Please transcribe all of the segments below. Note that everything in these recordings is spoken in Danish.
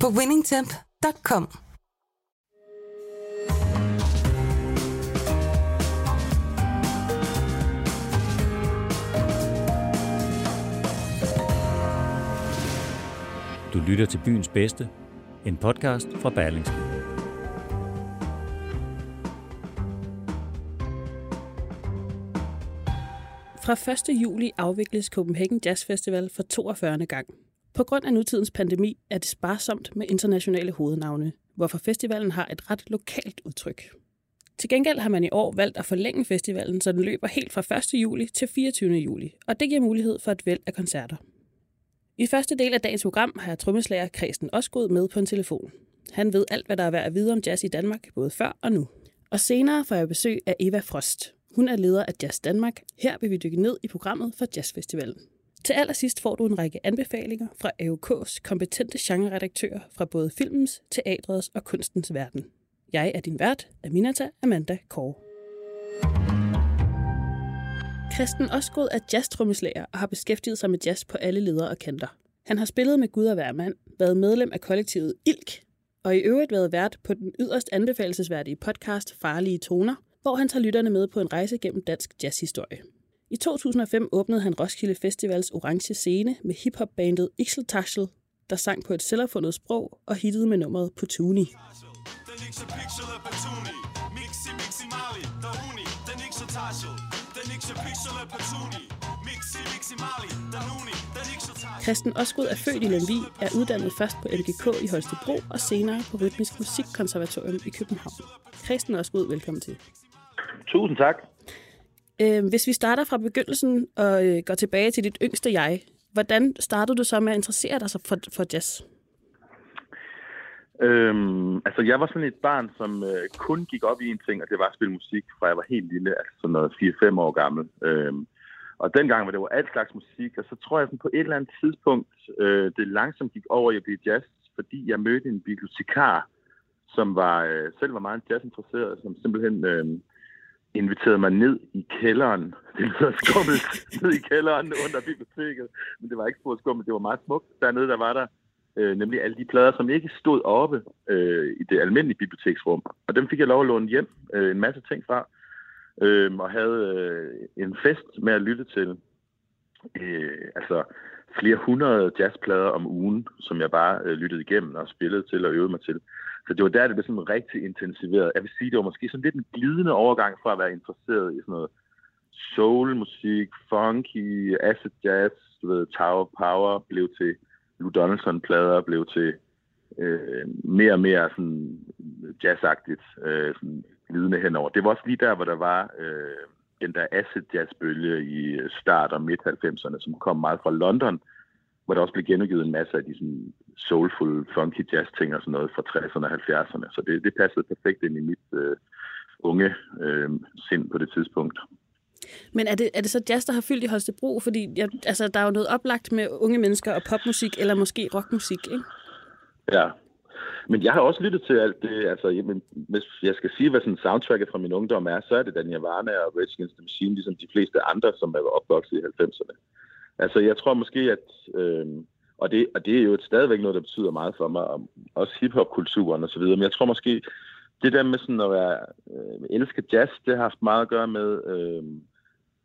på winningtemp.com. Du lytter til Byens Bedste, en podcast fra Berlingske. Fra 1. juli afvikles Copenhagen Jazz Festival for 42. gang. På grund af nutidens pandemi er det sparsomt med internationale hovednavne, hvorfor festivalen har et ret lokalt udtryk. Til gengæld har man i år valgt at forlænge festivalen, så den løber helt fra 1. juli til 24. juli, og det giver mulighed for et væld af koncerter. I første del af dagens program har jeg trommeslager Kresten Osgood med på en telefon. Han ved alt, hvad der er værd at vide om jazz i Danmark, både før og nu. Og senere får jeg besøg af Eva Frost. Hun er leder af Jazz Danmark. Her vil vi dykke ned i programmet for jazzfestivalen. Til allersidst får du en række anbefalinger fra AUK's kompetente genreredaktører fra både filmens, teatrets og kunstens verden. Jeg er din vært, Aminata Amanda Kåre. Kresten Osgood er jazztrommeslager og har beskæftiget sig med jazz på alle ledere og kanter. Han har spillet med Gud og hver mand, været medlem af kollektivet Ilk, og i øvrigt været vært på den yderst anbefalelsesværdige podcast Farlige Toner, hvor han tager lytterne med på en rejse gennem dansk jazzhistorie. I 2005 åbnede han Roskilde Festivals orange scene med hiphopbandet Ixltaschel, der sang på et selvopfundet sprog og hittede med nummeret Pertuni. Kresten Osgood er født i Longby, er uddannet først på LGK i Holstebro og senere på Rytmisk Musikkonservatorium i København. Kresten Osgood, velkommen til. Tusind tak. Hvis vi starter fra begyndelsen og går tilbage til dit yngste jeg, hvordan startede du så med at interessere dig for jazz? Altså, jeg var sådan et barn, som kun gik op i en ting, og det var at spille musik, fra jeg var helt lille, altså sådan noget 4-5 år gammel. Og dengang var det jo alt slags musik, og så tror jeg, på et eller andet tidspunkt, det langsomt gik over i at blive jazz, fordi jeg mødte en bibliotekar, som var, selv var meget jazzinteresseret, som simpelthen inviterede mig ned i kælderen. Det lyder skummelt, ned i kælderen under biblioteket, men det var ikke for skummelt, det var meget smukt. Dernede, der var der nemlig alle de plader, som ikke stod oppe i det almindelige biblioteksrum. Og dem fik jeg lov at låne hjem en masse ting fra, og havde en fest med at lytte til altså flere hundrede jazzplader om ugen, som jeg bare lyttede igennem og spillede til og øvede mig til. Så det var der, det blev sådan rigtig intensiveret. Jeg vil sige, det var måske sådan lidt en glidende overgang fra at være interesseret i sådan noget soulmusik, funky, acid jazz, Tower Power blev til Lou Donaldson-plader, blev til mere og mere sådan jazzagtigt, sådan glidende henover. Det var også lige der, hvor der var den der acid-jazzbølge i start- og midt-90'erne, som kom meget fra London, hvor der også blev genudgivet en masse af de sådan soulful, funky jazz-ting og sådan noget fra 60'erne og 70'erne. Så det passede perfekt ind i mit unge sind på det tidspunkt. Men er det så jazz, der har fyldt i Holstebro? Fordi altså, der er jo noget oplagt med unge mennesker og popmusik, eller måske rockmusik, ikke? Ja, men jeg har også lyttet til alt det. Altså, hvis jeg skal sige, hvad sådan soundtracket fra min ungdom er, så er det Daniel Varne og Rage Against the Machine, ligesom de fleste andre, som er opvokset i 90'erne. Altså, jeg tror måske, at og det er jo stadigvæk noget, der betyder meget for mig, og også hiphopkulturen og så videre, men jeg tror måske, det der med sådan at være, elsker jazz, det har haft meget at gøre med,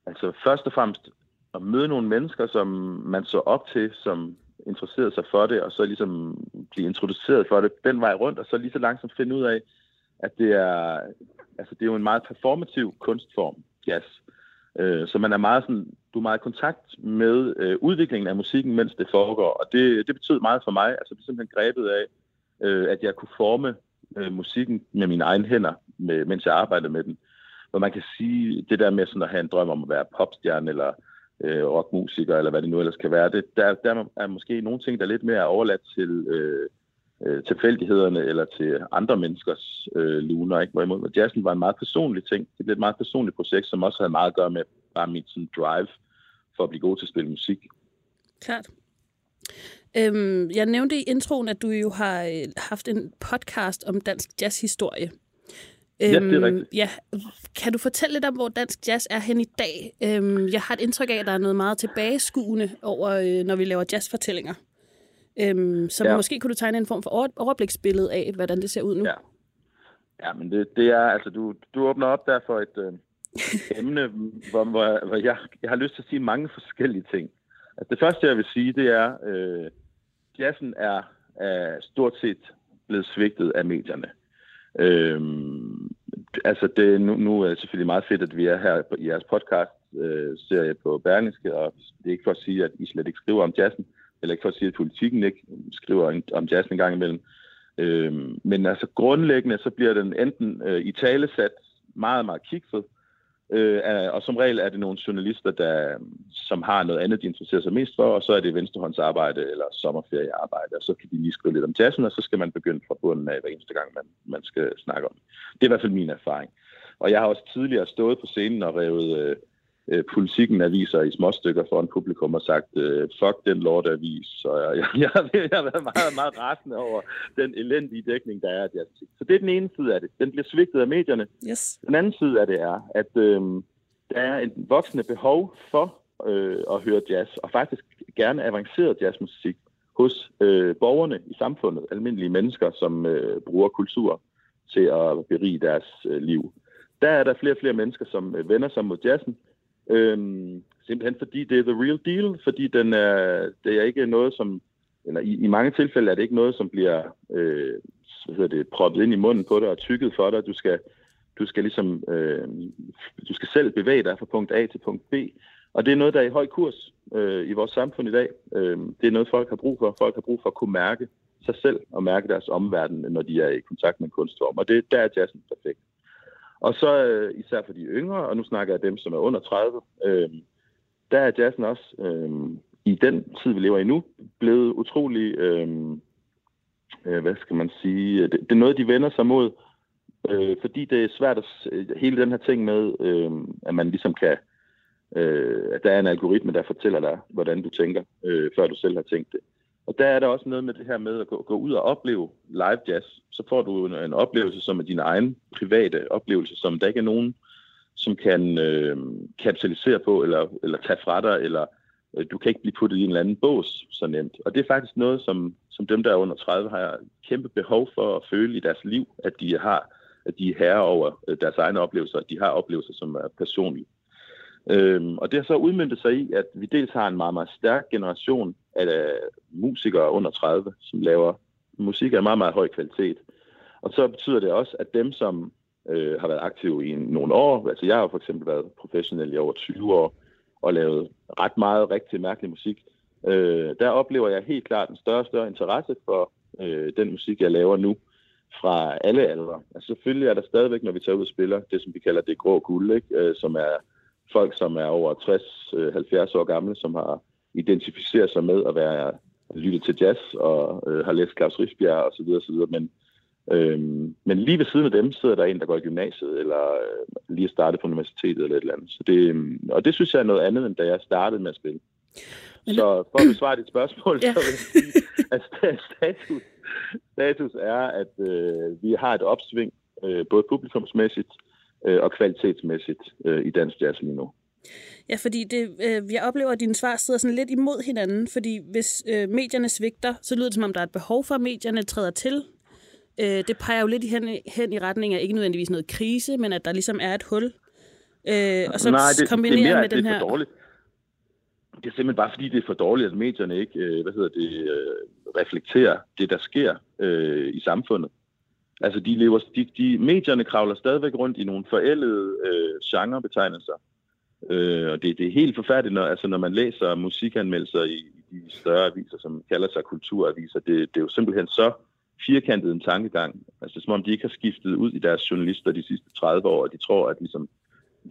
altså først og fremmest at møde nogle mennesker, som man så op til, som interesserede sig for det, og så ligesom blive introduceret for det den vej rundt, og så lige så langsomt finde ud af, at det er jo en meget performativ kunstform, jazz. Så man er meget sådan, du er meget i kontakt med udviklingen af musikken, mens det foregår, og det betød meget for mig, altså det er simpelthen grebet af, at jeg kunne forme musikken med mine egne hænder, mens jeg arbejdede med den. Hvor man kan sige, det der med sådan at have en drøm om at være popstjerne eller rockmusiker, eller hvad det nu ellers kan være, det, der er måske nogle ting, der lidt mere er overladt til tilfældighederne eller til andre menneskers luner, ikke? Hvorimod jazzen var en meget personlig ting. Det blev et meget personligt projekt, som også havde meget at gøre med bare mit sådan, drive for at blive god til at spille musik. Klart. Jeg nævnte i introen, at du jo har haft en podcast om dansk jazzhistorie. Ja, det er rigtigt. Ja. Kan du fortælle lidt om, hvor dansk jazz er hen i dag? Jeg har et indtryk af, at der er noget meget tilbageskuende over, når vi laver jazzfortællinger. Så ja. Måske kunne du tegne en form for overbliksbillede af, hvordan det ser ud nu. Ja, men det er, altså du åbner op der for et emne, hvor jeg har lyst til at sige mange forskellige ting. Altså, det første, jeg vil sige, det er, jazzen er stort set blevet svigtet af medierne. Altså, nu er det selvfølgelig meget fedt, at vi er her i jeres podcast-serie på Berlingske, og det er ikke for at sige, at I slet ikke skriver om jazzen, eller ikke for at sige, at politikken ikke skriver om jazzen en gang imellem. Men altså grundlæggende, så bliver den enten i tale sat meget, meget kikset, og som regel er det nogle journalister, som har noget andet, de interesserer sig mest for, og så er det venstrehåndsarbejde eller sommerferiearbejde, og så kan de lige skrive lidt om jazzen, og så skal man begynde fra bunden af hver eneste gang, man skal snakke om. Det er i hvert fald min erfaring. Og jeg har også tidligere stået på scenen og revet politikken aviser i småstykker foran publikum og sagt, fuck den lortavis, så jeg har været meget, meget rasende over den elendige dækning, der er af jazzen. Så det er den ene side af det. Den bliver svigtet af medierne. Yes. Den anden side af det er, at der er et voksende behov for at høre jazz, og faktisk gerne avanceret jazzmusik hos borgerne i samfundet, almindelige mennesker, som bruger kultur til at berige deres liv. Der er der flere og flere mennesker, som vender sig mod jazzen, simpelthen fordi det er the real deal, fordi det er ikke noget, som eller i mange tilfælde er det ikke noget, som bliver proppet ind i munden på dig og tykket for dig. Du skal ligesom du skal selv bevæge dig fra punkt A til punkt B, og det er noget, der er i høj kurs i vores samfund i dag. Det er noget, folk har brug for. Folk har brug for at kunne mærke sig selv og mærke deres omverden, når de er i kontakt med en kunstform, og det der er jazzen perfekt. Og så især for de yngre, og nu snakker jeg dem, som er under 30, der er jazzen også i den tid, vi lever i nu, blevet utrolig, hvad skal man sige, det er noget, de vender sig mod, fordi det er svært at hele den her ting med, at man ligesom kan, at der er en algoritme, der fortæller dig, hvordan du tænker, før du selv har tænkt det. Og der er der også noget med det her med at gå ud og opleve live jazz. Så får du en oplevelse, som er din egen private oplevelse, som der ikke er nogen, som kan kapitalisere på, eller tage fra dig, eller du kan ikke blive puttet i en eller anden bås så nemt. Og det er faktisk noget, som dem, der er under 30, har kæmpe behov for at føle i deres liv, at de er herre over deres egne oplevelser, at de har oplevelser, som er personlige. Og det har så udmøntet sig i, at vi dels har en meget, meget stærk generation af musikere under 30, som laver musik af meget, meget høj kvalitet. Og så betyder det også, at dem, som har været aktive i nogle år, altså jeg har for eksempel været professionel i over 20 år og lavet ret meget rigtig mærkelig musik, der oplever jeg helt klart en større og større interesse for den musik, jeg laver nu, fra alle aldre. Altså selvfølgelig er der stadigvæk, når vi tager ud og spiller, det som vi kalder det grå guld, ikke? Som er folk, som er over 60-70 år gamle, som har identificeret sig med at være lyttet til jazz og har læst Claus Rifbjerg osv. osv. Men lige ved siden af dem sidder der en, der går i gymnasiet eller lige startet på universitetet eller et eller andet. Så det synes jeg er noget andet, end da jeg startede med at spille. Så for at besvare dit spørgsmål, ja. Så vil jeg sige, at status er, at vi har et opsving, både publikumsmæssigt og kvalitetsmæssigt i dansk jazz lige nu. Ja, fordi jeg oplever, at dine svar sidder sådan lidt imod hinanden, fordi hvis medierne svigter, så lyder det, som om der er et behov for, at medierne træder til. Det peger jo lidt hen i retning af ikke nødvendigvis noget krise, men at der ligesom er et hul. Og så kombinerer med den her... Det er simpelthen bare fordi, det er for dårligt, at medierne ikke reflekterer det, der sker i samfundet. Altså, medierne kravler stadigvæk rundt i nogle forældede genrebetegnelser. Og det er helt forfærdeligt, når man læser musikanmeldelser i de større aviser, som kalder sig kulturaviser. Det er jo simpelthen så firkantet en tankegang. Altså, som om de ikke har skiftet ud i deres journalister de sidste 30 år, og de tror, at ligesom,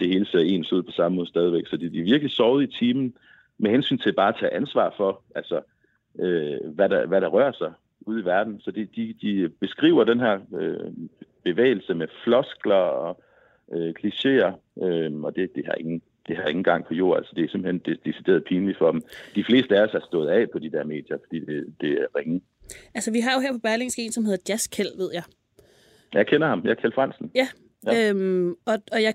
det hele ser ens ud på samme måde stadigvæk. Så de er virkelig sovet i timen med hensyn til bare at tage ansvar for, altså, hvad der rører sig ude i verden. Så de beskriver den her bevægelse med floskler og klichéer, og det har ingen... Det har ingen gang på jord, altså det er simpelthen decideret pinligt for dem. De fleste af os har stået af på de der medier, fordi det er ringe. Altså vi har jo her på Berlingske en, som hedder Jazz Kjeld, ved jeg. Jeg kender ham, jeg er Kjeld Fransen. Ja, ja. Og jeg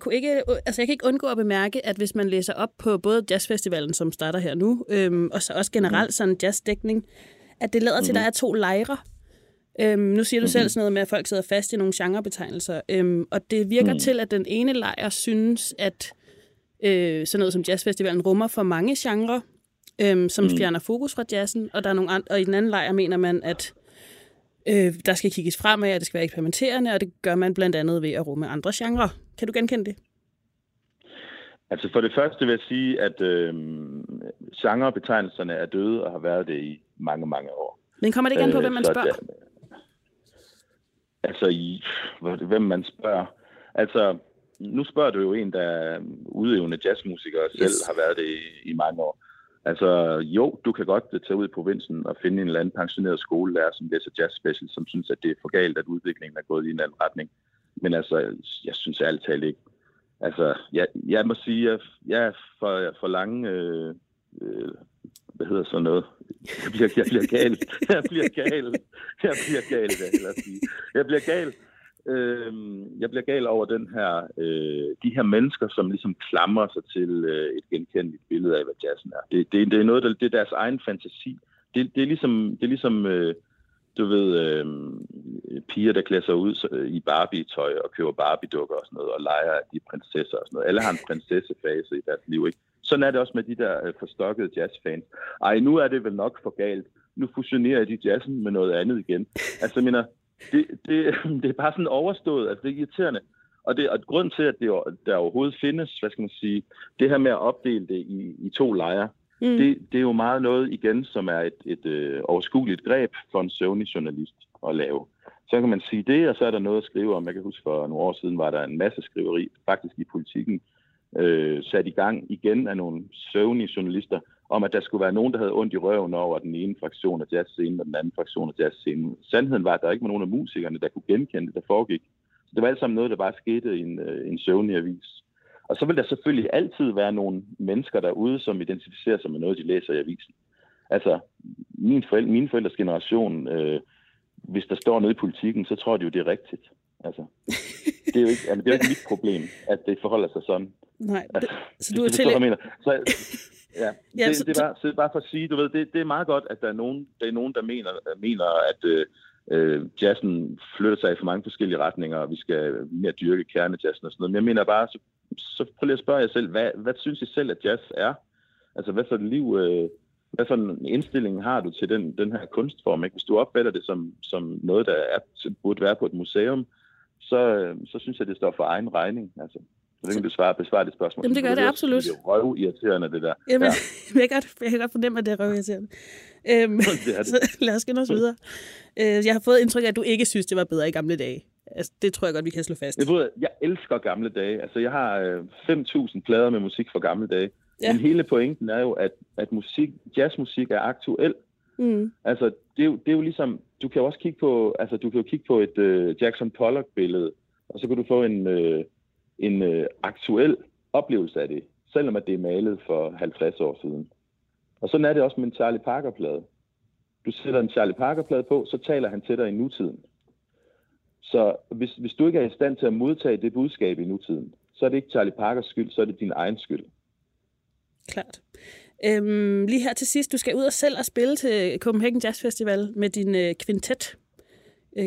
kan ikke undgå at bemærke, at hvis man læser op på både jazzfestivalen, som starter her nu, og så også generelt sådan jazzdækning, at det lader til, at der er to lejre. Nu siger du selv sådan noget med, at folk sidder fast i nogle genrebetegnelser, og det virker til, at den ene lejr synes, at sådan noget som jazzfestivalen rummer for mange genrer, som fjerner fokus fra jazzen, og der er nogle andre, og i den anden lejr mener man, at der skal kigges fremad, og det skal være eksperimenterende, og det gør man blandt andet ved at rumme andre genrer. Kan du genkende det? Altså for det første vil jeg sige, at genrebetegnelserne er døde og har været det i mange, mange år. Men kommer det igen på, hvem man spørger? Hvem man spørger? Altså... Nu spørger du jo en, der udøvende jazzmusikere selv har været det i mange år. Altså jo, du kan godt tage ud i provinsen og finde en eller anden pensioneret skolelærer, som læser jazz special, som synes, at det er for galt, at udviklingen er gået i en anden retning. Men altså, jeg synes alt talt ikke. Altså, jeg må sige, at jeg er for lange... hvad hedder sådan noget? Jeg bliver gal. Jeg bliver gal over de her mennesker, som ligesom klamrer sig til et genkendeligt billede af, hvad jazzen er. Det er noget, det er deres egen fantasi. Det er ligesom du ved, piger, der klæder sig ud i Barbie-tøj og køber Barbie-dukker og sådan noget, og leger af de prinsesser og sådan noget. Alle har en prinsessefase i deres liv, ikke? Sådan er det også med de der forstokkede jazzfans. Ej, nu er det vel nok for galt. Nu fusionerer de jazzen med noget andet igen. Altså, det er bare sådan overstået, altså det er irriterende. Og grunden til, at der overhovedet findes, hvad skal man sige, det her med at opdele det i to lejre, det er jo meget noget igen, som er et overskueligt greb for en søvnig journalist at lave. Så kan man sige det, og så er der noget at skrive om. Jeg kan huske, for nogle år siden var der en masse skriveri, faktisk i Politikken, sat i gang igen af nogle søvnige journalister, om at der skulle være nogen, der havde ondt i røven over den ene fraktion af jazzscenen og den anden fraktion af jazzscenen. Sandheden var, at der ikke var nogen af musikerne, der kunne genkende det, der foregik. Så det var alt sammen noget, der bare skete i en søvnig avis. Og så vil der selvfølgelig altid være nogle mennesker derude, som identificerer sig med noget, de læser i avisen. Altså, mine forældres generation, hvis der står noget i Politikken, så tror de jo, det er rigtigt. Altså, det er jo ikke, det er ikke mit problem, at det forholder sig sådan. Nej, altså, så du er til... Ja, det er bare for at sige, du ved, det er meget godt, at der er nogen, der mener at jazzen flytter sig i for mange forskellige retninger, og vi skal mere dyrke kernejazzen og sådan noget. Men jeg mener bare, så prøv lige at spørge jer selv, hvad synes I selv, at jazz er? Altså, hvad for et liv, hvad for en indstilling har du til den her kunstform? Ikke? Hvis du opfatter det som noget, som burde være på et museum, så synes jeg, det står for egen regning, altså. Så det kan du besvare det spørgsmål. Jamen, det gør det absolut. Det er røvirriterende, det der. Jamen, ja. Jeg kan godt fornemme, at det er røvirriterende. Det er det. Så lad os skynde os videre. Jeg har fået indtryk af, at du ikke synes, det var bedre i gamle dage. Altså, det tror jeg godt, vi kan slå fast. Jeg elsker gamle dage. Altså, jeg har 5.000 plader med musik fra gamle dage. Ja. Men hele pointen er jo, at musik, jazzmusik er aktuel. Mm. Altså, det er jo ligesom... Du kan jo også kigge på, et Jackson Pollock-billede, og så kan du få en aktuel oplevelse af det, selvom at det er malet for 50 år siden. Og sådan er det også med en Charlie Parker-plade. Du sætter en Charlie Parker-plade på, så taler han til dig i nutiden. Så hvis du ikke er i stand til at modtage det budskab i nutiden, så er det ikke Charlie Parkers skyld, så er det din egen skyld. Klart. Lige her til sidst, du skal ud og selv og spille til Copenhagen Jazz Festival med din kvintet.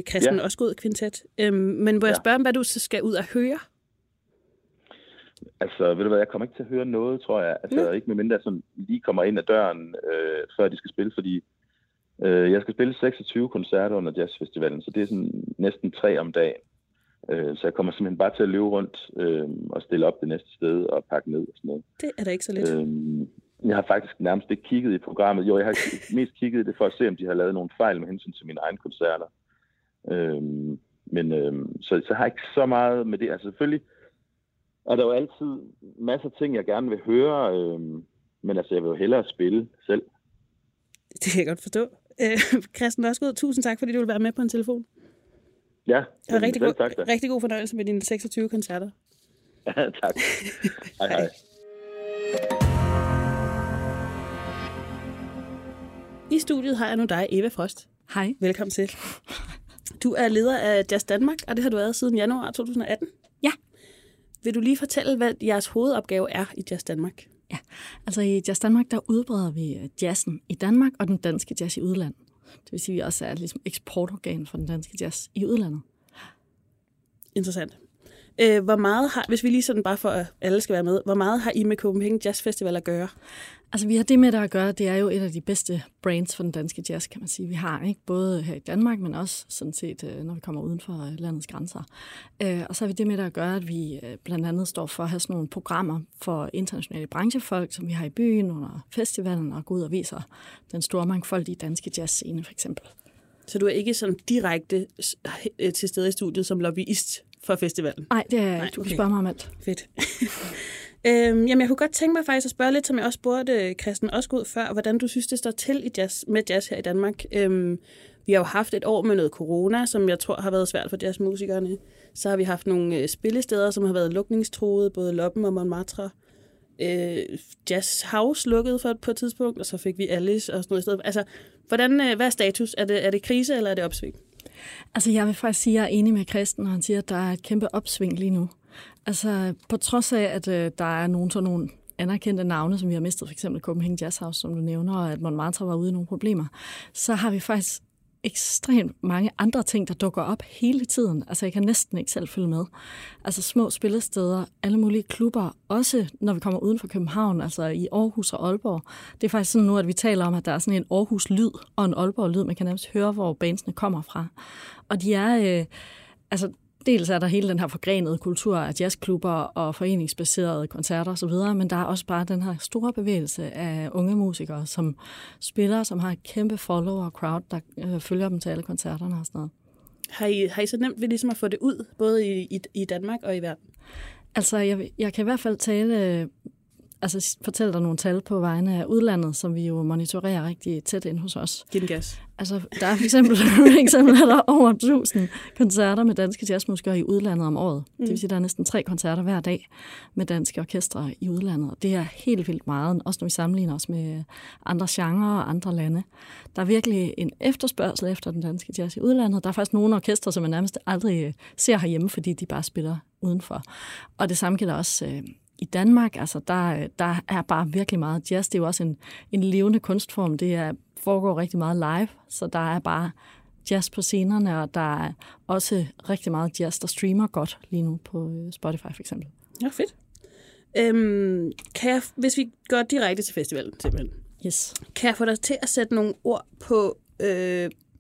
Kresten Osgood kvintet. Men må jeg spørge om, hvad du så skal ud og høre? Altså, ved du hvad, jeg kommer ikke til at høre noget, tror jeg. Altså, ikke medmindre jeg sådan lige kommer ind ad døren, før de skal spille, fordi jeg skal spille 26 koncerter under jazzfestivalen, så det er sådan næsten 3 om dagen. Så jeg kommer simpelthen bare til at løbe rundt og stille op det næste sted og pakke ned og sådan noget. Det er da ikke så lidt. Jeg har faktisk nærmest ikke kigget i programmet. Jo, jeg har mest kigget i det for at se, om de har lavet nogle fejl med hensyn til mine egne koncerter. Men så har jeg ikke så meget med det. Altså, selvfølgelig... Og der er jo altid masser af ting, jeg gerne vil høre, men altså, jeg vil jo hellere spille selv. Det kan jeg godt forstå. Kresten Osgood, tusind tak, fordi du vil være med på en telefon. Ja. Og rigtig god fornøjelse med dine 26 koncerter. Ja, tak. Hej, hej. I studiet har jeg nu dig, Eva Frost. Hej. Velkommen til. Du er leder af Jazz Danmark, og det har du været siden januar 2018. Ja. Vil du lige fortælle, hvad jeres hovedopgave er i Jazz Danmark? Ja, altså i Jazz Danmark, der udbreder vi jazzen i Danmark og den danske jazz i udlandet. Det vil sige, at vi også er ligesom eksportorgan for den danske jazz i udlandet. Interessant. Hvor meget har, hvis vi lige sådan bare for at alle skal være med, hvor meget har I med Copenhagen Jazz Festival at gøre? Altså vi har det med der at gøre, det er jo et af de bedste brands for den danske jazz, kan man sige. Vi har ikke både her i Danmark, men også sådan set, når vi kommer uden for landets grænser. Og så har vi det med der at gøre, at vi blandt andet står for at have sådan nogle programmer for internationale branchefolk, som vi har i byen under festivalen, og går ud og viser den store mangfoldige danske jazzscene for eksempel. Så du er ikke sådan direkte til stede i studiet som lobbyist for festivalen? Nej, det er ikke. Du kan spørge mig om alt. Fedt. Jamen, jeg kunne godt tænke mig faktisk at spørge lidt, som jeg også spurgte Kresten Osgood før, hvordan du synes, det står til i jazz, med jazz her i Danmark. Vi har jo haft et år med noget corona, som jeg tror har været svært for jazzmusikerne. Så har vi haft nogle spillesteder, som har været lukningstruede, både Loppen og Montmartre. Jazz House lukkede for på et tidspunkt, og så fik vi Alice og sådan noget i stedet. Altså, hvad er status? Er det krise, eller er det opsving? Altså, jeg vil faktisk sige, at jeg er enig med Kresten, når han siger, at der er et kæmpe opsving lige nu. Altså, på trods af, at der er nogle anerkendte navne, som vi har mistet, f.eks. Copenhagen Jazz House, som du nævner, og at Montmartre var ude i nogle problemer, så har vi faktisk ekstremt mange andre ting, der dukker op hele tiden. Altså, jeg kan næsten ikke selv følge med. Altså, små spillesteder, alle mulige klubber, også når vi kommer uden for København, altså i Aarhus og Aalborg. Det er faktisk sådan nu, at vi taler om, at der er sådan en Aarhus-lyd og en Aalborg-lyd. Man kan nærmest høre, hvor bandsene kommer fra. Og de er... dels er der hele den her forgrenede kultur af jazzklubber og foreningsbaserede koncerter osv., men der er også bare den her store bevægelse af unge musikere, som spiller, som har et kæmpe follower og crowd, der følger dem til alle koncerterne og sådan noget. Har I så nemt ved ligesom at få det ud, både i Danmark og i verden? Altså, jeg kan i hvert fald fortælle dig nogle tal på vegne af udlandet, som vi jo monitorerer rigtig tæt ind hos os. Giv den gas. Altså, der er for eksempel er der over 1000 koncerter med danske jazzmusikere i udlandet om året. Mm. Det vil sige, at der er næsten 3 koncerter hver dag med danske orkestre i udlandet. Det er helt vildt meget, også når vi sammenligner os med andre genrer og andre lande. Der er virkelig en efterspørgsel efter den danske jazz i udlandet. Der er faktisk nogle orkestre, som man nærmest aldrig ser herhjemme, fordi de bare spiller udenfor. Og det samme gælder også... I Danmark, altså, der er bare virkelig meget jazz. Det er jo også en levende kunstform. Det foregår rigtig meget live, så der er bare jazz på scenerne, og der er også rigtig meget jazz, der streamer godt lige nu på Spotify for eksempel. Ja, fedt. Hvis vi går direkte til festivalen, simpelthen. Yes. Kan jeg få dig til at sætte nogle ord på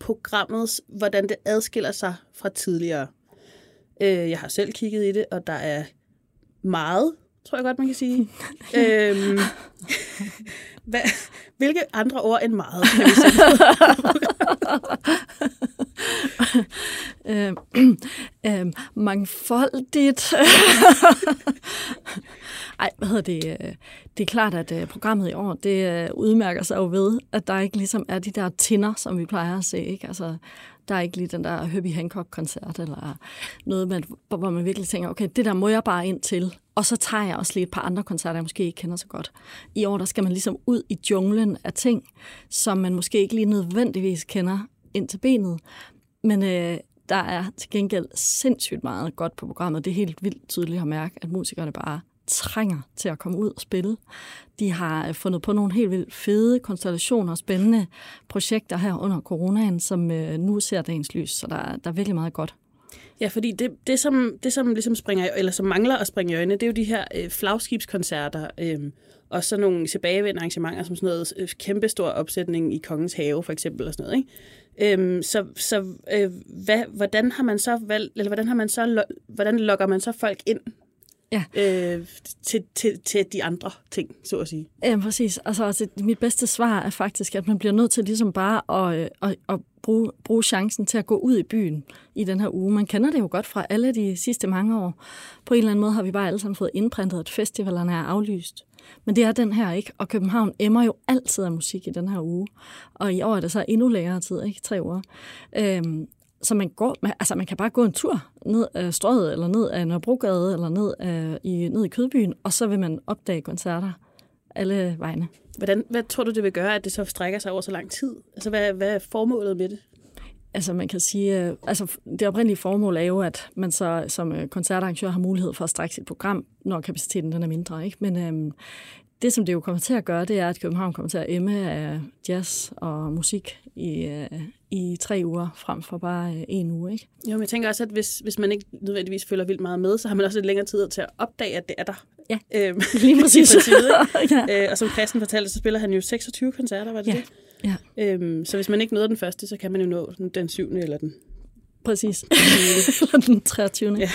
programmets, hvordan det adskiller sig fra tidligere? Jeg har selv kigget i det, og der er meget... tror jeg godt, man kan sige. Hvilke andre ord end meget? Kan vi sige? Mangfoldigt. Ej, hvad hedder det? Det er klart, at programmet i år, det udmærker sig jo ved, at der ikke ligesom er de der tinder, som vi plejer at se, ikke? Altså, der er ikke lige den der Herbie Hancock-koncert, eller noget, hvor man virkelig tænker, okay, det der må jeg bare ind til. Og så tager jeg også lige et par andre koncerter, jeg måske ikke kender så godt. I år, der skal man ligesom ud i junglen af ting, som man måske ikke lige nødvendigvis kender ind til benet. Men der er til gengæld sindssygt meget godt på programmet. Det er helt vildt tydeligt at mærke, at musikerne bare trænger til at komme ud og spille. De har fundet på nogle helt vildt fede konstellationer og spændende projekter her under coronaen, som nu ser dagens lys, så der er virkelig meget godt. Ja, fordi det som ligesom springer, eller som mangler at springe i øjnene, det er jo de her flagskibskoncerter og så nogle tilbagevendende arrangementer, som sådan noget kæmpestor opsætning i Kongens Have for eksempel og sådan noget, ikke? Hvordan lokker man så folk ind ja. Til de andre ting, så at sige. Ja, præcis. Altså, mit bedste svar er faktisk, at man bliver nødt til ligesom bare at bruge chancen til at gå ud i byen i den her uge. Man kender det jo godt fra alle de sidste mange år. På en eller anden måde har vi bare alle sammen fået indprintet, at festivalerne er aflyst. Men det er den her ikke, og København emmer jo altid af musik i den her uge. Og i år er det så endnu længere tid, ikke? 3 uger. Så man kan bare gå en tur ned af Strøget, eller ned af Nørrebrogade, eller ned i Kødbyen, og så vil man opdage koncerter alle vegne. Hvad tror du, det vil gøre, at det så strækker sig over så lang tid? Altså, hvad er formålet med det? Altså, man kan sige, det oprindelige formål er jo, at man så som koncertarrangør har mulighed for at strække sit program, når kapaciteten den er mindre, ikke? Men det, som det jo kommer til at gøre, det er, at København kommer til at emme af jazz og musik i 3 uger, frem for bare 1 uge, ikke? Jo, men jeg tænker også, at hvis man ikke nødvendigvis følger vildt meget med, så har man også lidt længere tid til at opdage, at det er der. Ja, lige præcis. Ja. Og som Kresten fortalte, så spiller han jo 26 koncerter, var det ja. Det? Ja. Så hvis man ikke nåede den første, så kan man jo nå den 7. eller den... Præcis. Eller den 23. Ja.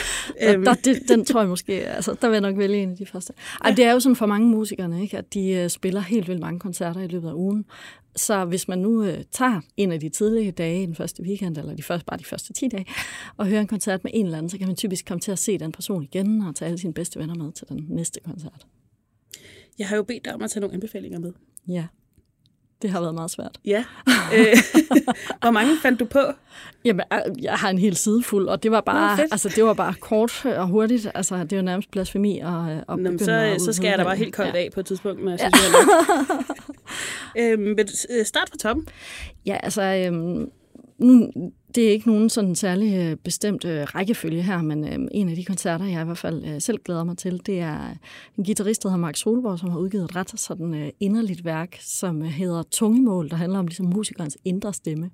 Den tror jeg måske, altså, der vil jeg nok vælge en af de første. Ej, ja. Det er jo sådan for mange musikerne, ikke, at de spiller helt vildt mange koncerter i løbet af ugen. Så hvis man nu tager en af de tidlige dage, den første weekend, eller bare de første 10 dage, og hører en koncert med en eller anden, så kan man typisk komme til at se den person igen, og tage alle sine bedste venner med til den næste koncert. Jeg har jo bedt dig om at tage nogle anbefalinger med. Ja. Det har været meget svært. Ja. Hvor mange fandt du på? Jamen, jeg har en hel side fuld, og det var bare, det var bare kort og hurtigt. Altså, det er jo nærmest blasfemi at begynde så skal jeg da bare helt koldt af på et tidspunkt. Men start fra toppen. Ja, altså... Det er ikke nogen sådan særlig bestemt rækkefølge her, men en af de koncerter, jeg i hvert fald selv glæder mig til, det er en guitarist, der hedder Mark Solborg, som har udgivet et ret sådan inderligt værk, som hedder Tungemål, der handler om ligesom musikernes indre stemme.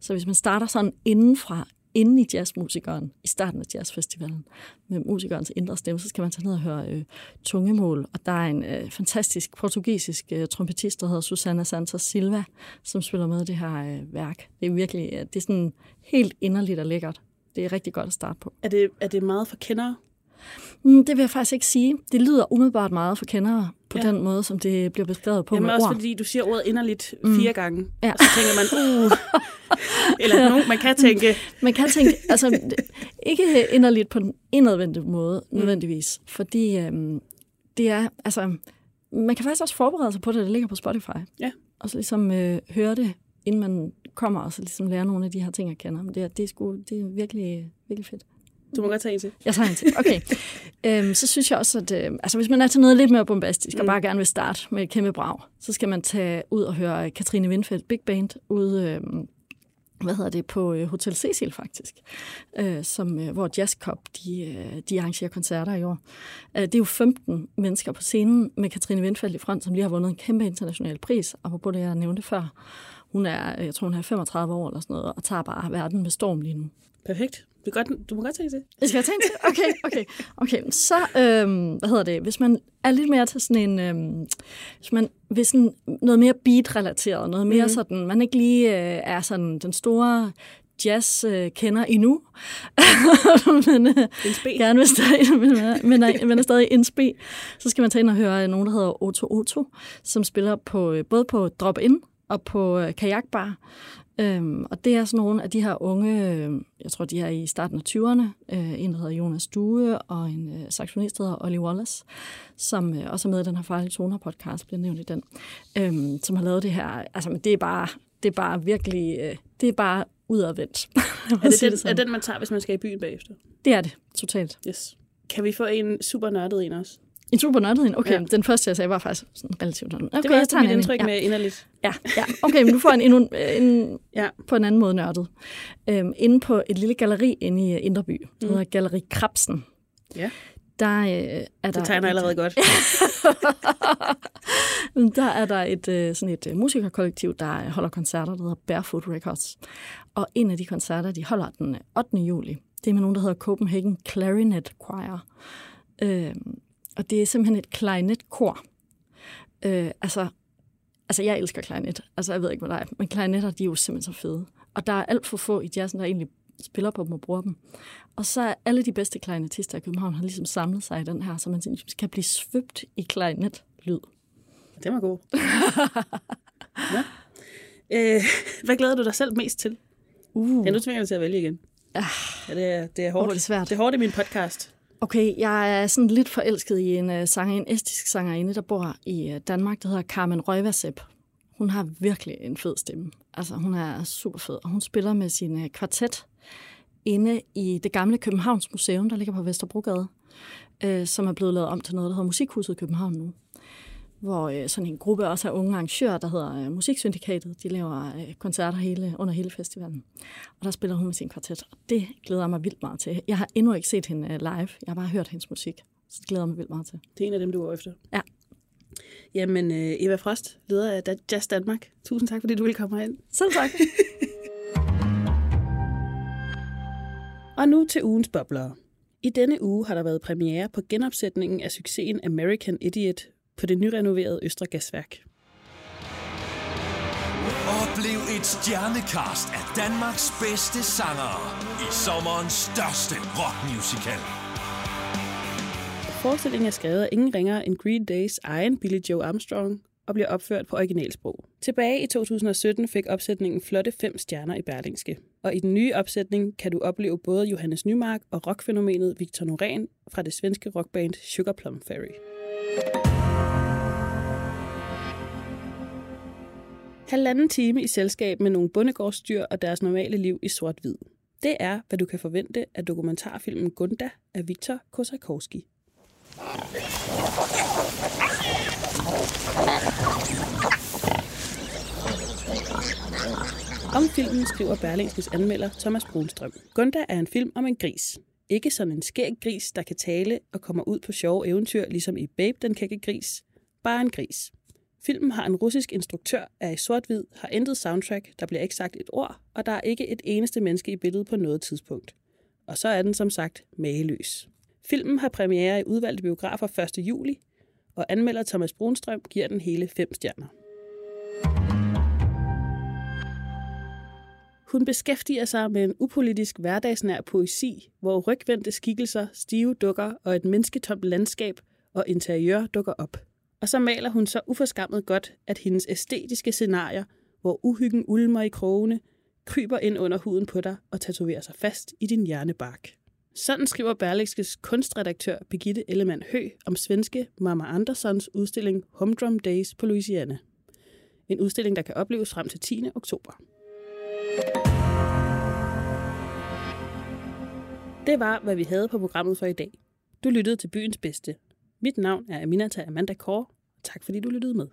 Så hvis man starter sådan indenfra, inden i jazzmusikeren, i starten af jazzfestivalen, med musikernes indre stemme, så skal man tage ned og høre Tungemål. Og der er en fantastisk portugisisk trompetist, der hedder Susana Santos Silva, som spiller med det her værk. Det er virkelig, det er sådan helt inderligt og lækkert. Det er rigtig godt at starte på. Er det meget for kendere? Det vil jeg faktisk ikke sige. Det lyder umiddelbart meget for kendere, på den måde, som det bliver beskrevet på. Jamen med også ord. Fordi du siger ordet inderligt 4 gange, ja. Og så tænker man, eller nogen, man kan tænke. Man kan tænke, altså ikke inderligt på den indadvendte måde, nødvendigvis, fordi det er, altså, man kan faktisk også forberede sig på det, der ligger på Spotify, ja. Og så ligesom høre det, inden man kommer, og så ligesom lære nogle af de her ting at kende. Men det er virkelig, virkelig fedt. Du må godt tage en til. Jeg tager en til, okay. Så synes jeg også, at hvis man er til noget lidt mere bombastisk, og bare gerne vil starte med et kæmpe brag, så skal man tage ud og høre Katrine Windfeldt Big Band ude på Hotel Cecil faktisk, hvor Jazz Cup de arrangerer koncerter i år. Det er jo 15 mennesker på scenen med Katrine Windfeldt i front, som lige har vundet en kæmpe international pris, apropos det, jeg nævnte før. Hun er, jeg tror, hun er 35 år eller sådan noget, og tager bare verden med storm lige nu. Perfekt. Du må godt tænke det. Jeg skal tænke det? Okay. Så, hvis man er lidt mere til sådan en... hvis sådan noget mere beat-relateret, noget mere sådan... Man ikke lige er sådan den store jazz kender endnu. Men er stadig en spe. Så skal man tage ind og høre nogen, der hedder Otto Otto, som spiller på, både på drop-in og på kajakbar. Og det er sådan nogle af de her unge, jeg tror, de er i starten af 20'erne, en, der hedder Jonas Due, og en saxofonist, der hedder Ollie Wallace, som også er med i den her Farlige Toner-podcast, bliver nævnt i den, som har lavet det her. Altså, men det er bare virkelig, det er bare udadvendt. Er den, man tager, hvis man skal i byen bagefter? Det er det, totalt. Yes. Kan vi få en super nørdet en også? En super nørdet en? Okay, ja. Den første, jeg sagde, var faktisk sådan relativt nørdet. Okay, det var også mit indtryk med inderligt. Ja. Okay, men du får en på en anden måde nørdet. Inde på et lille galleri inde i Indre By, der hedder Galleri Krabsen. Ja. Det tegner allerede godt. Der er der et musikerkollektiv, der holder koncerter, der hedder Barefoot Records. Og en af de koncerter, de holder den 8. juli, det er med nogen, der hedder Copenhagen Clarinet Choir. Og det er simpelthen et klarinetkor. Jeg elsker klarinet. Altså, jeg ved ikke, hvad der er. Men klarinetter, de er jo simpelthen så fede. Og der er alt for få i jazzen, der egentlig spiller på dem og bruger dem. Og så alle de bedste klarinetter i København har ligesom samlet sig i den her, så man kan blive svøbt i klarinetlyd. Det var god. Ja. Hvad glæder du dig selv mest til? Ja, nu tvinger jeg til at vælge igen. Ja, det er hårdt. Det er svært. Det er hårdt i min podcast. Okay, jeg er sådan lidt forelsket i en sanger, en estisk sangerinde, der bor i Danmark, der hedder Carmen Røvasep. Hun har virkelig en fed stemme. Altså, hun er super fed, og hun spiller med sin kvartet inde i det gamle Københavns Museum, der ligger på Vesterbrogade, som er blevet lavet om til noget, der hedder Musikhuset København nu. Hvor sådan en gruppe også har unge arrangører, der hedder Musiksyndikatet. De laver koncerter under hele festivalen. Og der spiller hun med sin kvartet, og det glæder jeg mig vildt meget til. Jeg har endnu ikke set hende live. Jeg har bare hørt hendes musik, så det glæder jeg mig vildt meget til. Det er en af dem, du var efter. Ja. Jamen, Eva Frost, leder af Jazz Danmark. Tusind tak, fordi du ville komme herind. Selv tak. Og nu til ugens boblere. I denne uge har der været premiere på genopsætningen af succesen American Idiot på det nyrenoverede Østre Gasværk. Oplev et stjernekast af Danmarks bedste sangere i sommerens største rockmusical. Forestillingen er skrevet af ingen ringere end Green Days egen Billy Joe Armstrong og bliver opført på originalsprog. Tilbage i 2017 fik opsætningen flotte 5 stjerner i Berlingske. Og i den nye opsætning kan du opleve både Johannes Nymark og rockfænomenet Victor Norén fra det svenske rockband Sugar Plum Fairy. Halvanden time i selskab med nogle bondegårdsdyr og deres normale liv i sort-hvid. Det er, hvad du kan forvente af dokumentarfilmen Gunda af Viktor Kosakowski. Om filmen skriver Berlingskes anmelder Thomas Brunstrøm. Gunda er en film om en gris. Ikke sådan en skæg gris, der kan tale og kommer ud på sjove eventyr, ligesom i Babe, den kække gris. Bare en gris. Filmen har en russisk instruktør, er i sort-hvid, har intet soundtrack, der bliver ikke sagt et ord, og der er ikke et eneste menneske i billedet på noget tidspunkt. Og så er den som sagt mageløs. Filmen har premiere i udvalgte biografer 1. juli, og anmelder Thomas Brunstrøm giver den hele 5 stjerner. Hun beskæftiger sig med en upolitisk hverdagsnær poesi, hvor rygvendte skikkelser, stive dukker og et mennesketomt landskab og interiør dukker op. Og så maler hun så uforskammet godt, at hendes æstetiske scenarier, hvor uhyggen ulmer i krogene, kryber ind under huden på dig og tatoverer sig fast i din hjernebark. Sådan skriver Berlingskes kunstredaktør Birgitte Ellemann Høgh om svenske Mama Andersons udstilling Humdrum Days på Louisiana. En udstilling, der kan opleves frem til 10. oktober. Det var, hvad vi havde på programmet for i dag. Du lyttede til Byens Bedste. Mit navn er Aminata Amanda Kåre. Tak fordi du lyttede med.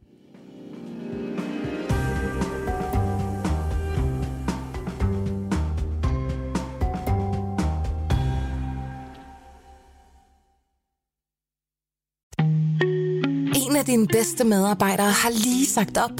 En af dine bedste medarbejdere har lige sagt op.